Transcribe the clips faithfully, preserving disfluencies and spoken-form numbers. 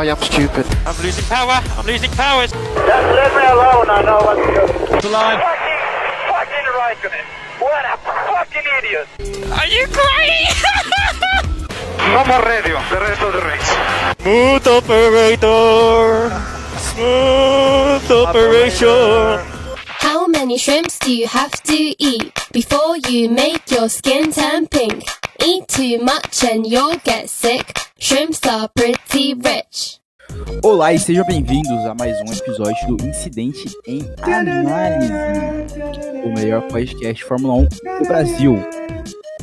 I am stupid. I'm losing power, I'm losing power. Just let me alone, I know what to do. It's alive. Fucking, fucking right on it. What a fucking idiot. Are you crying? No more radio, the rest of the race. Smooth operator. Smooth operator. How many shrimps do you have to eat before you make your skin turn pink? Eat too much and you'll get sick. Shrimps are pretty rich. Olá e sejam bem-vindos a mais um episódio do Incidente em Análise, o melhor podcast Fórmula um do Brasil.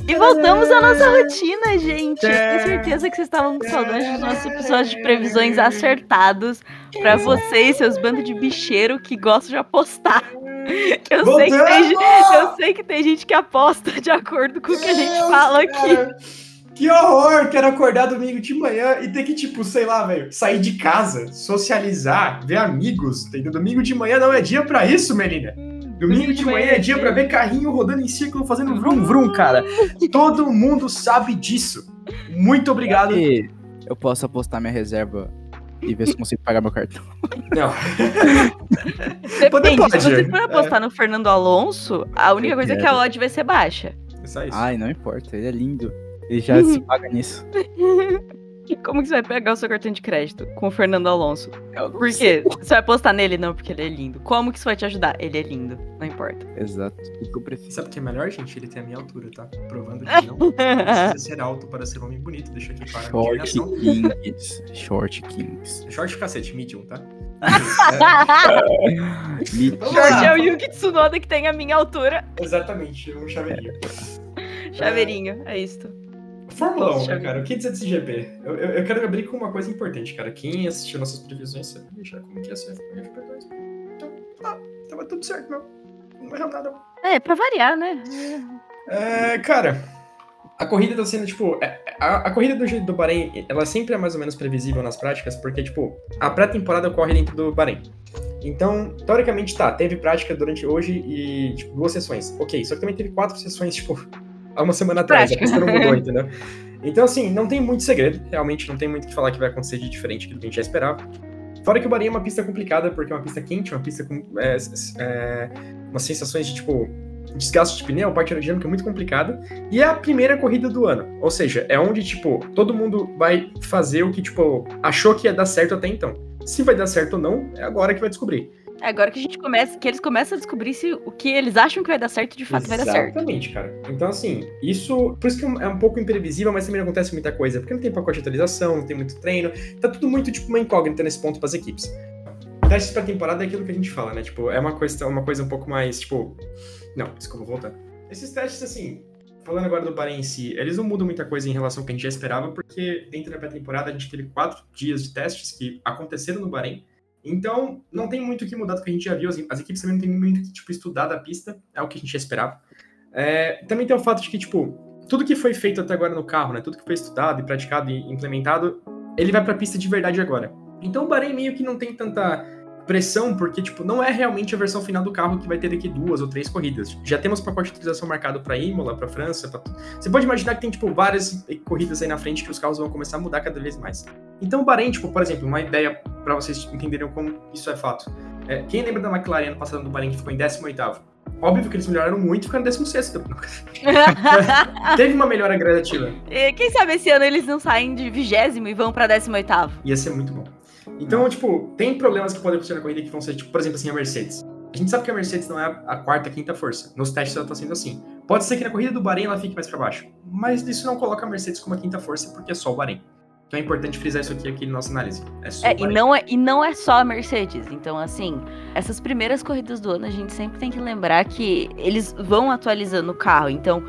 E voltamos à nossa rotina, gente. Eu tenho certeza que vocês estavam com saudade dos nossos episódios de previsões acertados pra vocês, seus bandos de bicheiro que gostam de apostar. Eu sei, que tem, eu sei que tem gente que aposta de acordo com o que a gente fala aqui. Que horror! Quero acordar domingo de manhã e ter que, tipo, sei lá, velho, sair de casa, socializar, ver amigos. Entendeu? Domingo de manhã não é dia pra isso, menina. Domingo, domingo de manhã, manhã é dia é. pra ver carrinho rodando em círculo, fazendo vrum-vrum, cara. Todo mundo sabe disso. Muito obrigado. E eu posso apostar minha reserva e ver se consigo pagar meu cartão. Não. Depende, se você for apostar é. no Fernando Alonso, a única coisa é que a odd vai ser baixa. É só isso. Ai, não importa, ele é lindo. Ele já se paga nisso. Como que você vai pegar o seu cartão de crédito com o Fernando Alonso? Por quê? Você vai apostar nele? Não, porque ele é lindo. Como que isso vai te ajudar? Ele é lindo. Não importa. Exato. Eu prefiro. Sabe o que é melhor, gente? Ele tem a minha altura, tá? Provando que não precisa ser alto para ser um homem bonito. Deixa aqui para a geração. Kings. Short Kings. Short cacete, medium, tá? Short é o Yuki Tsunoda que tem a minha altura. Exatamente. Um chaveirinho. Chaveirinho, é isto. Fórmula um, cara, o que dizer desse G P? Eu, eu, eu quero abrir com uma coisa importante, cara. Quem assistiu nossas previsões sabe deixar como que ia ser F P dois. Então, tá, tava tudo certo, não. Não errou nada. É, pra variar, né? É, cara, a corrida tá sendo, tipo... A, a corrida do jeito do Bahrein, ela sempre é mais ou menos previsível nas práticas, porque, tipo, a pré-temporada ocorre dentro do Bahrein. Então, teoricamente, tá, teve prática durante hoje e, tipo, duas sessões. Ok, só que também teve quatro sessões, tipo... Há uma semana atrás, a questão mudou, entendeu? Então, assim, não tem muito segredo. Realmente, não tem muito o que falar que vai acontecer de diferente do que a gente já esperava. Fora que o Bahrein é uma pista complicada, porque é uma pista quente, uma pista com é, é, umas sensações de, tipo, desgaste de pneu, parte aerodinâmica muito complicada. E é a primeira corrida do ano. Ou seja, é onde, tipo, todo mundo vai fazer o que, tipo, achou que ia dar certo até então. Se vai dar certo ou não, é agora que vai descobrir. É agora que a gente começa, que eles começam a descobrir se o que eles acham que vai dar certo, de fato Exatamente, vai dar certo. Exatamente, cara. Então, assim, isso... Por isso que é um pouco imprevisível, mas também não acontece muita coisa. Porque não tem pacote de atualização, não tem muito treino. Tá tudo muito, tipo, uma incógnita nesse ponto pras equipes. Testes pra temporada é aquilo que a gente fala, né? Tipo, é uma coisa, uma coisa um pouco mais, tipo... Não, desculpa, vou voltar. Esses testes, assim... Falando agora do Bahrein em si, eles não mudam muita coisa em relação ao que a gente já esperava, porque dentro da pré-temporada a gente teve quatro dias de testes que aconteceram no Bahrein. Então, não tem muito o que mudar do que a gente já viu. As, as equipes também não tem muito o que, tipo, estudar da pista. É o que a gente já esperava. É, também tem o fato de que, tipo, tudo que foi feito até agora no carro, né? Tudo que foi estudado e praticado e implementado, ele vai pra pista de verdade agora. Então, o Bahrein meio que não tem tanta pressão, porque, tipo, não é realmente a versão final do carro que vai ter daqui duas ou três corridas. Já temos pacote de utilização marcado pra Imola, pra França, pra... Você pode imaginar que tem, tipo, várias corridas aí na frente que os carros vão começar a mudar cada vez mais. Então, o Bahrein, tipo, por exemplo, uma ideia... Pra vocês entenderem como isso é fato. É, quem lembra da McLaren ano passado no Bahrein que ficou em décimo oitavo? Óbvio que eles melhoraram muito e ficaram em décimo sexto. Teve uma melhora gradativa. E quem sabe esse ano eles não saem de vigésimo e vão pra décimo oitavo? Ia ser muito bom. Então, hum. tipo, tem problemas que podem acontecer na corrida que vão ser, tipo, por exemplo, assim, a Mercedes. A gente sabe que a Mercedes não é a quarta, quinta força. Nos testes ela tá sendo assim. Pode ser que na corrida do Bahrein ela fique mais pra baixo. Mas isso não coloca a Mercedes como a quinta força porque é só o Bahrein. Então é importante frisar isso aqui, aqui na nossa análise. É só é, e, não é, e não é só a Mercedes. Então, assim, essas primeiras corridas do ano, a gente sempre tem que lembrar que eles vão atualizando o carro. Então,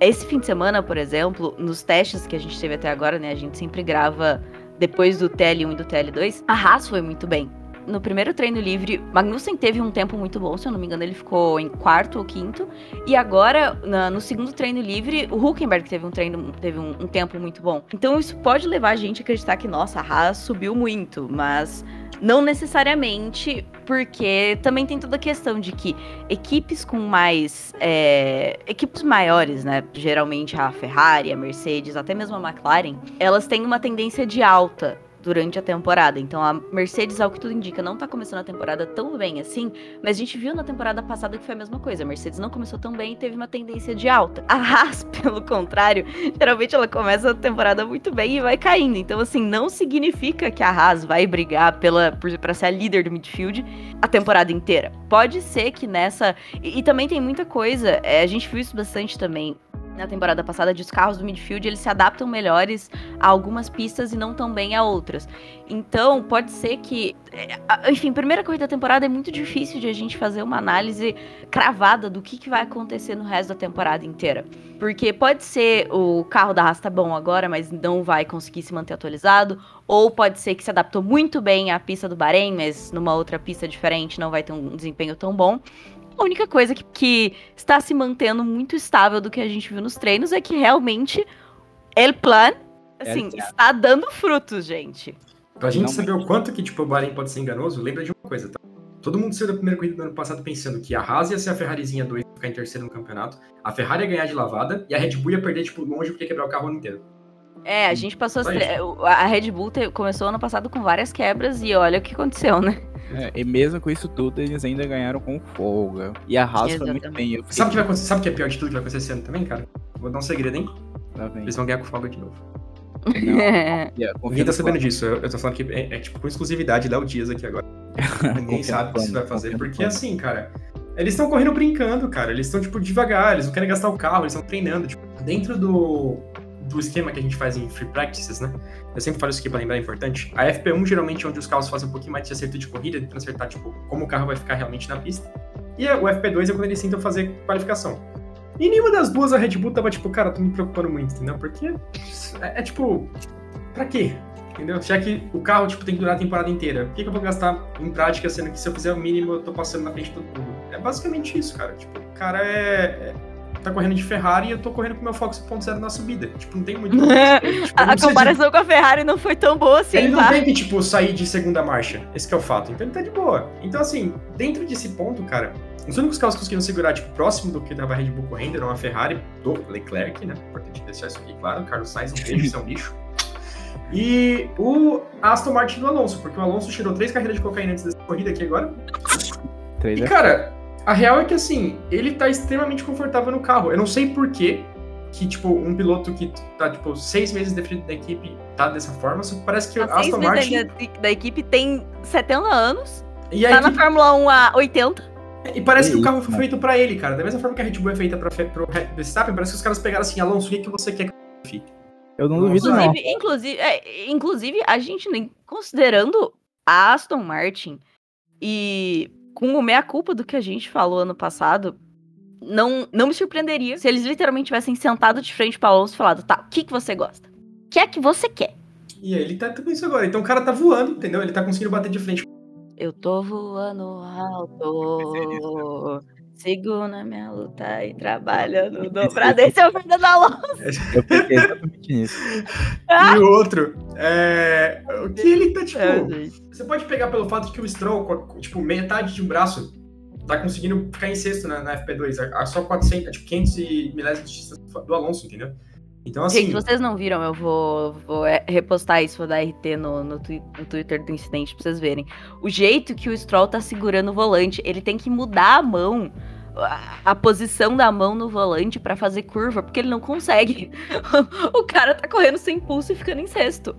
esse fim de semana, por exemplo, nos testes que a gente teve até agora, né? A gente sempre grava depois do T L um e do T L dois. A Haas foi muito bem. No primeiro treino livre, Magnussen teve um tempo muito bom, se eu não me engano, ele ficou em quarto ou quinto. E agora, na, no segundo treino livre, o Hülkenberg teve um treino, teve um, um tempo muito bom. Então isso pode levar a gente a acreditar que, nossa, a Haas subiu muito, mas não necessariamente, porque também tem toda a questão de que equipes com mais... É, equipes maiores, né, geralmente a Ferrari, a Mercedes, até mesmo a McLaren, elas têm uma tendência de alta durante a temporada. Então a Mercedes, ao que tudo indica, não tá começando a temporada tão bem assim, mas a gente viu na temporada passada que foi a mesma coisa. A Mercedes não começou tão bem e teve uma tendência de alta. A Haas, pelo contrário, geralmente ela começa a temporada muito bem e vai caindo. Então assim, não significa que a Haas vai brigar pela, por, pra ser a líder do midfield a temporada inteira. Pode ser que nessa... E, e também tem muita coisa, é, a gente viu isso bastante também na temporada passada, de os carros do midfield, eles se adaptam melhores a algumas pistas e não tão bem a outras. Então, pode ser que... Enfim, primeira corrida da temporada é muito difícil de a gente fazer uma análise cravada do que, que vai acontecer no resto da temporada inteira. Porque pode ser o carro da Haas tá bom agora, mas não vai conseguir se manter atualizado. Ou pode ser que se adaptou muito bem à pista do Bahrein, mas numa outra pista diferente não vai ter um desempenho tão bom. A única coisa que, que está se mantendo muito estável do que a gente viu nos treinos é que realmente El Plan, assim, é, está dando frutos, gente. Pra gente não saber o quanto que, tipo, o Bahrein pode ser enganoso, lembra de uma coisa, tá? Todo mundo saiu da primeira corrida do ano passado pensando que a Haas ia ser a Ferrarizinha dois, ficar em terceiro no campeonato, a Ferrari ia ganhar de lavada e a Red Bull ia perder, tipo, longe porque ia quebrar o carro o ano inteiro. É, a gente passou... As tre... A Red Bull te... começou ano passado com várias quebras e olha o que aconteceu, né? É, e mesmo com isso tudo, eles ainda ganharam com folga. E a Haas foi muito bem. Fiquei... Sabe o que vai acontecer? Sabe que é pior de tudo que vai acontecer esse ano também, cara? Vou dar um segredo, hein? Tá bem. Eles vão ganhar com folga de novo. Não. Yeah, ninguém tá sabendo disso. Eu, eu tô falando que é, é tipo com exclusividade, Léo Dias aqui agora. Ninguém sabe o que isso vai fazer. Porque assim, cara, eles estão correndo brincando, cara. Eles estão, tipo, devagar, eles não querem gastar o carro, eles estão treinando. Tipo, dentro do... do esquema que a gente faz em free practices, né? Eu sempre falo isso aqui pra lembrar, é importante. A F P um geralmente é onde os carros fazem um pouquinho mais de acerto de corrida, de acertar, tipo, como o carro vai ficar realmente na pista. E o F P dois é quando eles tentam fazer qualificação. E nenhuma das duas a Red Bull tava, tipo, cara, tô me preocupando muito, entendeu? Porque é, é tipo, pra quê? Entendeu? Já que o carro, tipo, tem que durar a temporada inteira. Por que que eu vou gastar em prática, sendo que se eu fizer o mínimo, eu tô passando na frente de todo mundo? É basicamente isso, cara. Tipo, o cara é... é... tá correndo de Ferrari e eu tô correndo com o meu Focus ponto zero na subida. Tipo, não tem muito... tipo, a comparação de... com a Ferrari não foi tão boa assim, ele não tá? Tem que, tipo, sair de segunda marcha. Esse que é o fato. Então ele tá de boa. Então, assim, dentro desse ponto, cara, os únicos carros que conseguiram segurar, tipo, próximo do que tava a Red Bull correndo era uma Ferrari do Leclerc, né? Importante deixar isso aqui claro. O Carlos Sainz, um beijo, isso é um lixo. E o Aston Martin do Alonso, porque o Alonso tirou três carreiras de cocaína antes dessa corrida aqui agora. Três, e, cara... A real é que, assim, ele tá extremamente confortável no carro. Eu não sei por quê que, tipo, um piloto que tá, tipo, seis meses definido da equipe tá dessa forma, só que parece que a Aston seis Martin... Seis meses da, da equipe tem setenta anos, e tá equipe... na Fórmula um há oitenta. E parece e que o carro foi feito pra ele, cara. Da mesma forma que a Red Bull é feita pra, pro Verstappen, parece que os caras pegaram assim, Alonso, o que, que você quer que eu fique? Eu não duvido, não. Inclusive, é, inclusive, a gente nem considerando a Aston Martin e... com o meia-culpa do que a gente falou ano passado, não, não me surpreenderia se eles literalmente tivessem sentado de frente para o Alonso e falado, tá, o que, que você gosta? O que é que você quer? E aí ele tá com isso agora. Então o cara tá voando, entendeu? Ele tá conseguindo bater de frente. Eu tô voando alto, sigo na minha luta e trabalhando dobrado. Esse é o Fernando Alonso. Eu pensei exatamente nisso. E o outro, é... o que ele tá, tipo... É, você pode pegar pelo fato de que o Stroll, tipo, metade de um braço, tá conseguindo ficar em sexto na, na F P dois. A, a só quatrocentos, tipo, quinhentos milésimos de distância do Alonso, entendeu? Então, assim... Gente, vocês não viram, eu vou, vou repostar isso, vou dar R T no, no, twi- no Twitter do Incidente pra vocês verem. O jeito que o Stroll tá segurando o volante, ele tem que mudar a mão, a posição da mão no volante pra fazer curva, porque ele não consegue. O cara tá correndo sem pulso e ficando em sexto.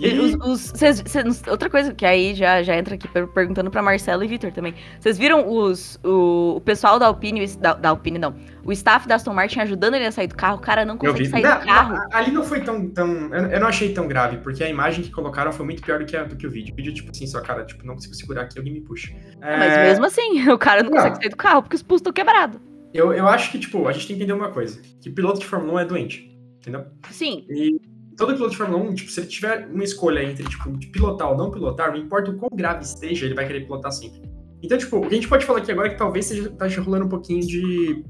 E... Os, os, cês, cês, outra coisa que aí já, já entra aqui perguntando pra Marcelo e Vitor também. Vocês viram os, o, o pessoal da Alpine, da, da Alpine não, o staff da Aston Martin ajudando ele a sair do carro? O cara não consegue sair não, do carro. Não, ali não foi tão, tão... Eu não achei tão grave, porque a imagem que colocaram foi muito pior do que, a, do que o vídeo. O vídeo, tipo assim, só cara, tipo, não consigo segurar aqui, alguém me puxa. É... Mas mesmo assim, o cara não, não consegue sair do carro porque os pulsos estão quebrados. Eu, eu acho que, tipo, a gente tem que entender uma coisa. Que piloto de Fórmula um é doente, entendeu? Sim. E... todo piloto de Fórmula um, tipo, se ele tiver uma escolha entre, tipo, de pilotar ou não pilotar, não importa o quão grave esteja, ele vai querer pilotar sempre. Então, tipo, o que a gente pode falar aqui agora é que talvez esteja tá rolando um pouquinho de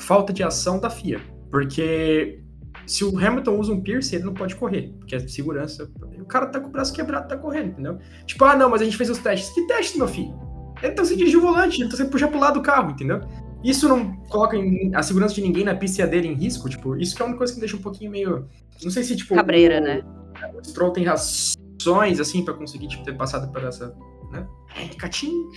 falta de ação da F I A. Porque se o Hamilton usa um piercing, ele não pode correr, porque é segurança. O cara tá com o braço quebrado, tá correndo, entendeu? Tipo, ah, não, mas a gente fez os testes. Que teste, meu filho? Ele tá sem dirigir o volante, ele tá sem puxar pro lado do carro, entendeu? Isso não coloca a segurança de ninguém na pista dele em risco, tipo, isso que é uma coisa que me deixa um pouquinho meio... Não sei se, tipo... Cabreira, o... né? o Stroll tem razões, assim, pra conseguir, tipo, ter passado por essa, né? É, catinho.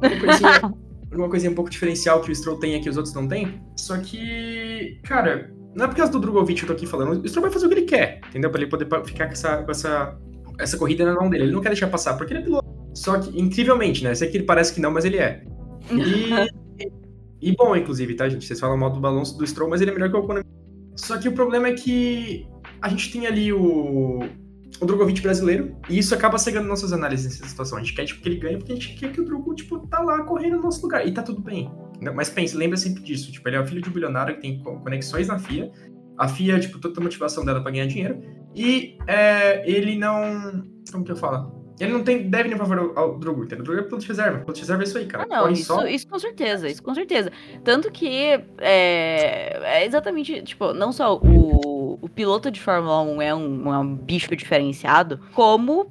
Uma coisinha, uma coisinha um pouco diferencial que o Stroll tem e que os outros não tem. Só que, cara, não é por causa do Drugovich que eu tô aqui falando. O Stroll vai fazer o que ele quer, entendeu? Pra ele poder ficar com essa, com essa, essa corrida na mão dele. Ele não quer deixar passar, porque ele é piloto. Só que, incrivelmente, né? Sei que ele parece que não, mas ele é. E, e bom, inclusive, tá, gente? Vocês falam mal do balanço do Stroll, mas ele é melhor que o Ocon. Só que o problema é que a gente tem ali o, o Drugovich brasileiro, e isso acaba cegando nossas análises nessa situação. A gente quer, tipo, que ele ganhe, porque a gente quer que o Drugo, tipo, tá lá correndo no nosso lugar. E tá tudo bem. Mas pensa, lembra sempre disso. Tipo, ele é o filho de um bilionário que tem conexões na F I A. A F I A, tipo, toda a motivação dela pra ganhar dinheiro. E é, ele não... Como que eu falo? Ele não tem, deve nem favor ao, ao Drugo, entendeu? O Drugo é piloto de reserva. Piloto de reserva é isso aí, cara. Ah, não, isso, só... isso com certeza, isso com certeza. Tanto que é, é exatamente, tipo, não só o, o piloto de Fórmula um é um, é um bicho diferenciado, como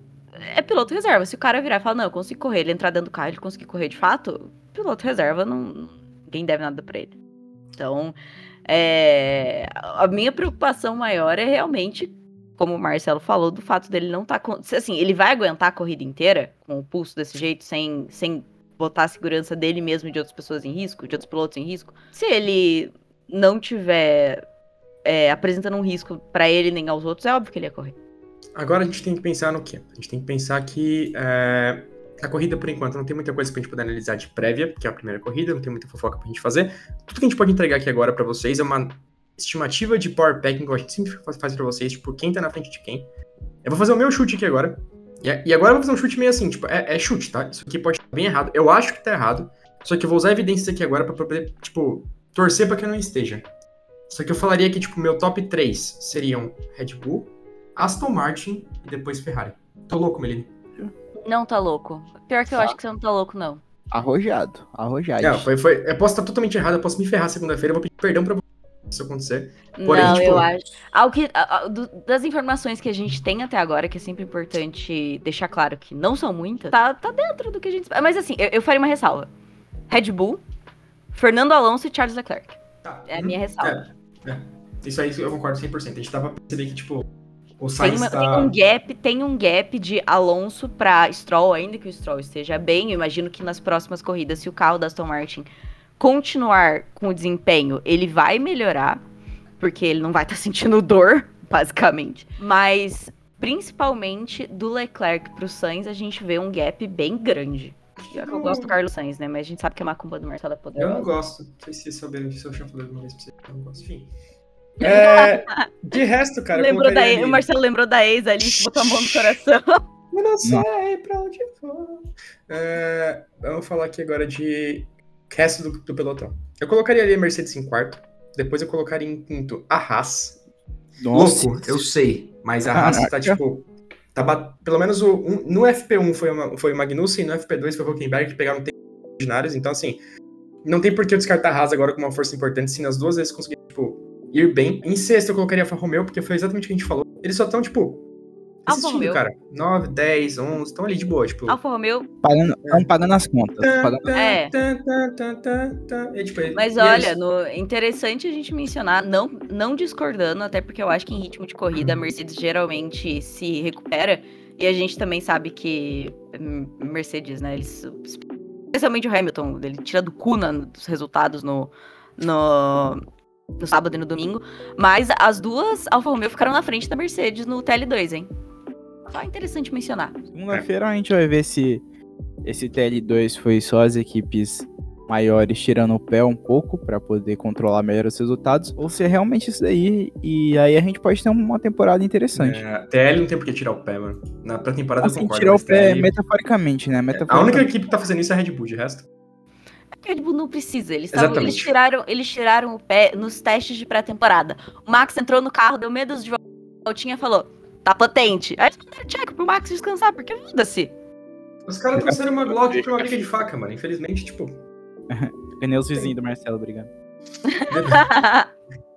é piloto reserva. Se o cara virar e falar, não, eu consigo correr, ele entrar dentro do carro, ele conseguir correr de fato, piloto reserva, não, ninguém deve nada pra ele. Então, é, a minha preocupação maior é realmente... como o Marcelo falou, do fato dele não estar... Tá, assim, ele vai aguentar a corrida inteira com o pulso desse jeito, sem, sem botar a segurança dele mesmo e de outras pessoas em risco, de outros pilotos em risco? Se ele não tiver é, apresentando um risco para ele nem aos outros, é óbvio que ele ia correr. Agora a gente tem que pensar no quê? A gente tem que pensar que é, a corrida, por enquanto, não tem muita coisa pra gente poder analisar de prévia, porque é a primeira corrida, não tem muita fofoca pra gente fazer. Tudo que a gente pode entregar aqui agora pra vocês é uma... estimativa de power packing, que a gente sempre faz pra vocês, tipo, quem tá na frente de quem. Eu vou fazer o meu chute aqui agora. E agora eu vou fazer um chute meio assim, tipo, é, é chute, tá? Isso aqui pode estar bem errado. Eu acho que tá errado, só que eu vou usar evidências aqui agora pra poder, tipo, torcer pra que não esteja. Só que eu falaria que, tipo, meu top três seriam Red Bull, Aston Martin e depois Ferrari. Tô louco, Melina? Não tá louco. Pior que eu tá. Acho que você não tá louco, não. Arrojado, arrojado. Não, foi, foi... Eu posso estar totalmente errado, eu posso me ferrar segunda-feira, eu vou pedir perdão pra você. Isso acontecer. Porém, não, tipo... eu acho. Ao que, ao, do, das informações que a gente tem até agora, que é sempre importante deixar claro que não são muitas, tá, tá dentro do que a gente... Mas assim, eu, eu faria uma ressalva. Red Bull, Fernando Alonso e Charles Leclerc. Tá. É a minha ressalva. É, é. Isso aí eu concordo cem por cento. A gente dava pra perceber que, tipo, o Sainz tem, uma, tá... tem um gap, tem um gap de Alonso pra Stroll, ainda que o Stroll esteja bem. Eu imagino que nas próximas corridas, se o carro da Aston Martin... continuar com o desempenho, ele vai melhorar, porque ele não vai estar tá sentindo dor, basicamente. Mas, principalmente, do Leclerc pro Sainz, a gente vê um gap bem grande. Eu, não... eu gosto do Carlos Sainz, né? Mas a gente sabe que a macumba do Marcelo é poderosa. Eu não gosto. Não sei se vocês saberam disso, eu já falei uma vez pra vocês. Eu não gosto. Enfim. É... de resto, cara... Lembrou eu da ex... O Marcelo lembrou da ex ali, que botou a mão no coração. Eu não sei pra onde for. É... Vamos falar aqui agora de... resto do, do pelotão. Eu colocaria ali a Mercedes em quarto, depois eu colocaria em quinto a Haas. Nossa, louco, eu sei, mas a Haas tá tipo, tá bat... pelo menos o, um, no F P um foi, uma, foi o Magnussen, no F P dois foi o Hülkenberg, que pegaram tempos ordinários, então assim, não tem por que eu descartar a Haas agora com uma força importante, se nas duas vezes conseguir, tipo, ir bem. Em sexto eu colocaria a Alfa Romeo, porque foi exatamente o que a gente falou, eles só estão, tipo, Alfa Romeo, cara. nove, dez, onze, estão ali de boa, tipo... Alfa Romeo... Pagando, estão pagando as contas. Pagando... É. é tipo, mas olha, é no, interessante a gente mencionar, não, não discordando, até porque eu acho que em ritmo de corrida a Mercedes geralmente se recupera, e a gente também sabe que Mercedes, né, eles... especialmente o Hamilton, ele tira do cu os resultados no... no... no sábado e no domingo, mas as duas Alfa Romeo ficaram na frente da Mercedes no T L dois, hein? Só interessante mencionar. Segunda-feira a gente vai ver se esse T L dois foi só as equipes maiores tirando o pé um pouco para poder controlar melhor os resultados, ou se é realmente isso daí, e aí a gente pode ter uma temporada interessante. É, T L não tem por que tirar o pé, mano. Na pré-temporada assim, eu concordo. Tirar o pé T L... metaforicamente, né? Metaforicamente. É, a única equipe que tá fazendo isso é a Red Bull, de resto. O Red Bull não precisa, eles, tavam, eles, tiraram, eles tiraram o pé nos testes de pré-temporada. O Max entrou no carro, deu medo de voltinha e falou, tá potente. Aí eles mandaram Checo pro Max descansar, porque muda-se. Os caras estão sendo uma Glock pra uma briga de faca, mano, infelizmente, tipo... Pneus vizinhos do Marcelo brigando.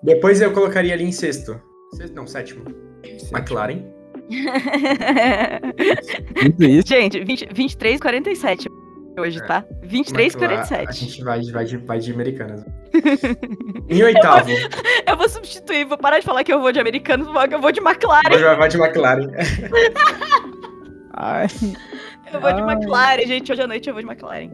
Depois eu colocaria ali em sexto. sexto não, sétimo. sétimo. McLaren. Gente, vinte e três, quarenta e sete. Hoje, tá? vinte e três, quarenta e sete. A gente vai, vai, de, vai de Americanas. Em oitavo. Eu vou, eu vou substituir, vou parar de falar que eu vou de americano, eu vou de McLaren. Eu vou de McLaren. Ai, eu vou ai. de McLaren, gente. Hoje à noite eu vou de McLaren.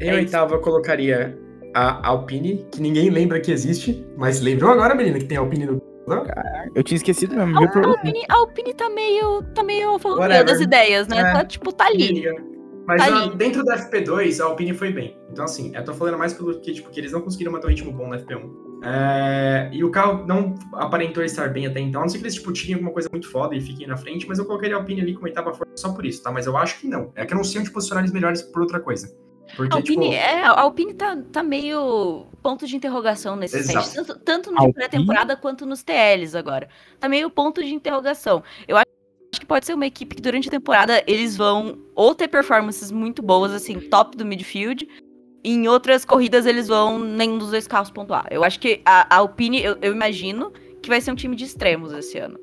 Em é oitavo isso. eu colocaria a Alpine, que ninguém lembra que existe, mas lembram agora, menina, que tem a Alpine no... Caraca, eu tinha esquecido mesmo. A, a, Alpine, a Alpine tá meio, tá meio Alfa Romeo das ideias, né? É. Tá, tipo, tá ali. Mas tá a, ali. Dentro da F P dois, a Alpine foi bem. Então, assim, eu tô falando mais pelo que, tipo, que eles não conseguiram manter um ritmo bom na F P um. É, e o carro não aparentou estar bem até então. A não sei que eles, tipo, tirem alguma coisa muito foda e fiquem na frente, mas eu colocaria a Alpine ali como oitava força só por isso, tá? Mas eu acho que não. É que eu não sei onde posicionar eles melhores por outra coisa. Porque, a Alpine, tipo... é, a Alpine tá, tá meio ponto de interrogação nesses testes, tanto, tanto no pré-temporada quanto nos T Ls agora. Tá meio ponto de interrogação. Eu acho que pode ser uma equipe que durante a temporada eles vão ou ter performances muito boas, assim, top do midfield, e em outras corridas eles vão nenhum dos dois carros pontuar. Eu acho que a, a Alpine, eu, eu imagino, que vai ser um time de extremos esse ano.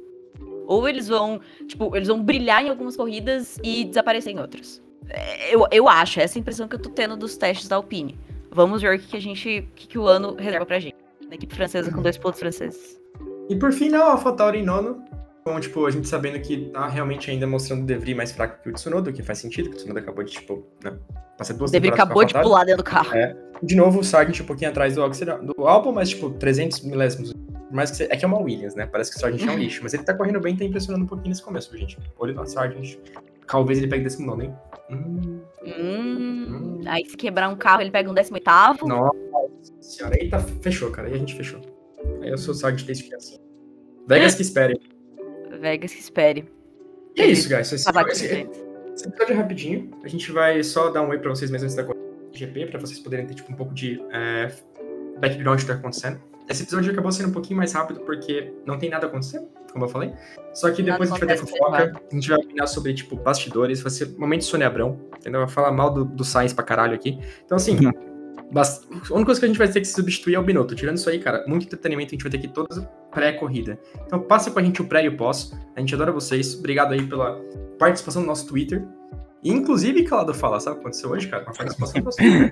Ou eles vão, tipo, eles vão brilhar em algumas corridas e desaparecer em outras. Eu, eu acho, essa é a impressão que eu tô tendo dos testes da Alpine. Vamos ver o que, que a gente, o que, que o ano reserva pra gente. Na equipe francesa com dois pilotos franceses. E por fim, não, a AlphaTauri em nono. Bom, tipo, a gente sabendo que tá realmente ainda mostrando o DeVry mais fraco que o Tsunoda, o que faz sentido, que o Tsunoda acabou de, tipo, né, passar duas temporadas com a AlphaTauri. DeVry acabou de pular dentro do carro. É. De novo, o Sargent um pouquinho atrás do, do Albon, mas, tipo, trezentos milésimos. Por mais que você... É que é uma Williams, né? Parece que o Sargent é um lixo, mas ele tá correndo bem e tá impressionando um pouquinho nesse começo, gente. Olha o Sargent. Talvez ele pegue décimo nono, hein? Hum, hum, hum. Aí se quebrar um carro, ele pega um décimo oitavo. Nossa senhora, aí tá, fechou, cara. Aí a gente fechou. Aí eu sou o Sargent desde que é assim. Vegas que espere. Vegas que espere. E é isso, guys. Esse episódio é rapidinho. A gente vai só dar um oi pra vocês mesmo antes da G P, pra vocês poderem ter tipo, um pouco de é, background do que tá acontecendo. Esse episódio acabou sendo um pouquinho mais rápido porque não tem nada acontecendo, como eu falei. Só que depois nada a gente vai ter fofoca, a gente vai opinar sobre, tipo, bastidores, vai ser um momento de Sônia Abrão, entendeu? Vai falar mal do, do Sainz pra caralho aqui. Então, assim, bast... a única coisa que a gente vai ter que se substituir é o Binotto. Tirando isso aí, cara, muito entretenimento a gente vai ter aqui toda pré-corrida. Então, passa com a gente o pré e o pós. A gente adora vocês. Obrigado aí pela participação no nosso Twitter. Inclusive, calado fala, sabe o que aconteceu hoje, cara? Uma participação possível.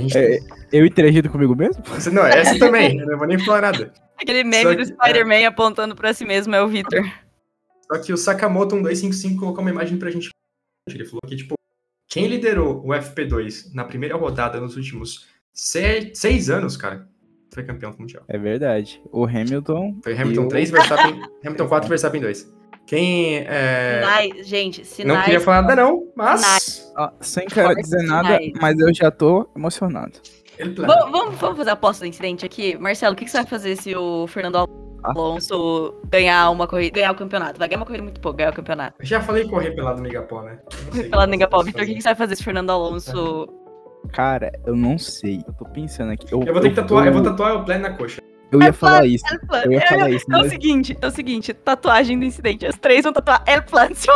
Gente... É, eu interagindo comigo mesmo? Não, essa também, eu não vou nem falar nada. Aquele meme que, do Spider-Man é... apontando pra si mesmo é o Victor. Só que o Sakamoto um dois cinco cinco colocou uma imagem pra gente. Ele falou que, tipo, quem liderou o F P dois na primeira rodada nos últimos seis, seis anos, cara, foi campeão mundial. É verdade. O Hamilton... Foi Hamilton três, o... Verstappen... Hamilton quatro, Verstappen dois. Quem é... Sinais, gente, sinais... Não queria falar nada não, mas... Ah, sem querer dizer sinais. Nada, mas eu já tô emocionado. Vamos, vamos fazer a aposta do incidente aqui? Marcelo, o que, que você vai fazer se o Fernando Alonso ah. ganhar uma corrida, ganhar o campeonato? Vai ganhar uma corrida muito pouco, ganhar o campeonato. Eu já falei correr pelado no Igapó, né? Correr pelado no Igapó. Vitor, o que, que você vai fazer se o Fernando Alonso... Cara, eu não sei. Eu tô pensando aqui. Eu, eu vou ter eu que tatuar, tô... eu vou tatuar o plano na coxa. Eu ia, El falar plan, isso. Eu ia falar eu, isso. Né? É o seguinte, é o seguinte, tatuagem do incidente. As três vão tatuar El Plan. Se o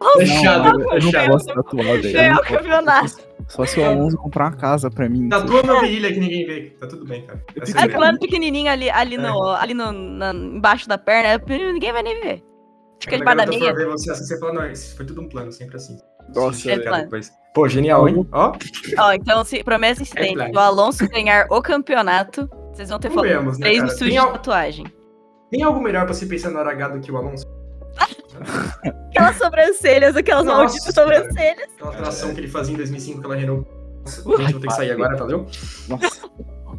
Alonso Deixado, não, eu não posso tatuar, velho. Só se o Alonso comprar uma casa pra mim. Tatua na virilha que ninguém vê. Tá tudo bem, cara. Tá El Plan pequenininho ali, ali, é. no, ali no, na, embaixo da perna, ninguém vai nem ver. Fica de badaninha. Eu ver você assim, você fala, não, isso foi tudo um plano, sempre assim. Nossa, é depois. Pô, genial, hein? Ó. Ó, então, se promessa incidente, se o Alonso ganhar o campeonato... Vocês vão ter falado três no estúdio de tatuagem. Tem algo melhor pra se pensar na hora H do que o Alonso? Aquelas sobrancelhas, aquelas malditas sobrancelhas. Aquela atração que ele fazia em dois mil e cinco pela Renault. Nossa, gente, vou ter que sair agora, valeu? Nossa.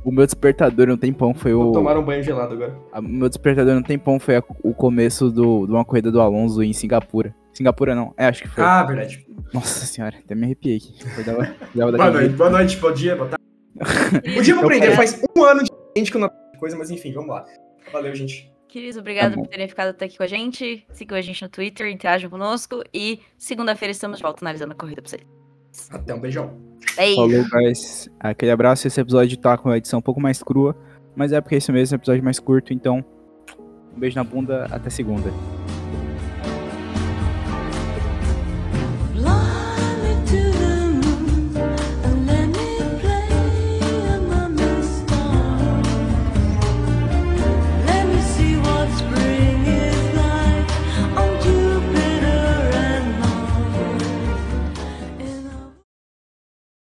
O meu despertador no tempão foi o... Vou tomar um banho gelado agora. O meu despertador no tempão foi a, o começo do, de uma corrida do Alonso em Singapura. Singapura não, é, acho que foi. Ah, verdade. Nossa senhora, até me arrepiei aqui. Foi da hora, da hora boa noite, boa noite, bom dia, boa tarde. O dia eu vou aprender, faz um ano de... que eu não coisa, mas enfim, vamos lá. Valeu, gente. Queridos, obrigado tá por terem ficado até aqui com a gente. Sigam a gente no Twitter, interajam conosco. E segunda-feira estamos de volta analisando a corrida pra vocês. Até um beijão. Beijo. Falou, guys. Aquele abraço. Esse episódio tá com a edição um pouco mais crua, mas é porque esse mesmo é um episódio mais curto, então um beijo na bunda, até segunda.